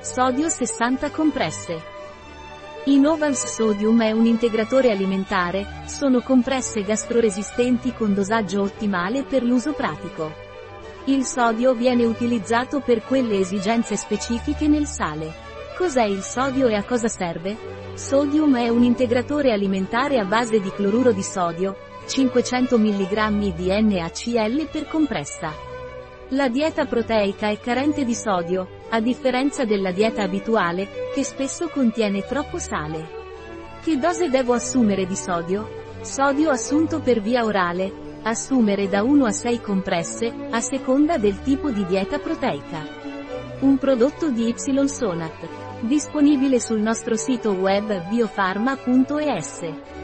Sodio 60 compresse. Inovance Sodium è un integratore alimentare, sono compresse gastroresistenti con dosaggio ottimale per l'uso pratico. Il sodio viene utilizzato per quelle esigenze specifiche nel sale. Cos'è il sodio e a cosa serve? Sodium è un integratore alimentare a base di cloruro di sodio, 500 mg di NaCl per compressa. La dieta proteica è carente di sodio, a differenza della dieta abituale, che spesso contiene troppo sale. Che dose devo assumere di sodio? Sodio assunto per via orale, assumere da 1 a 6 compresse, a seconda del tipo di dieta proteica. Un prodotto di Ysonut. Disponibile sul nostro sito web biofarma.es.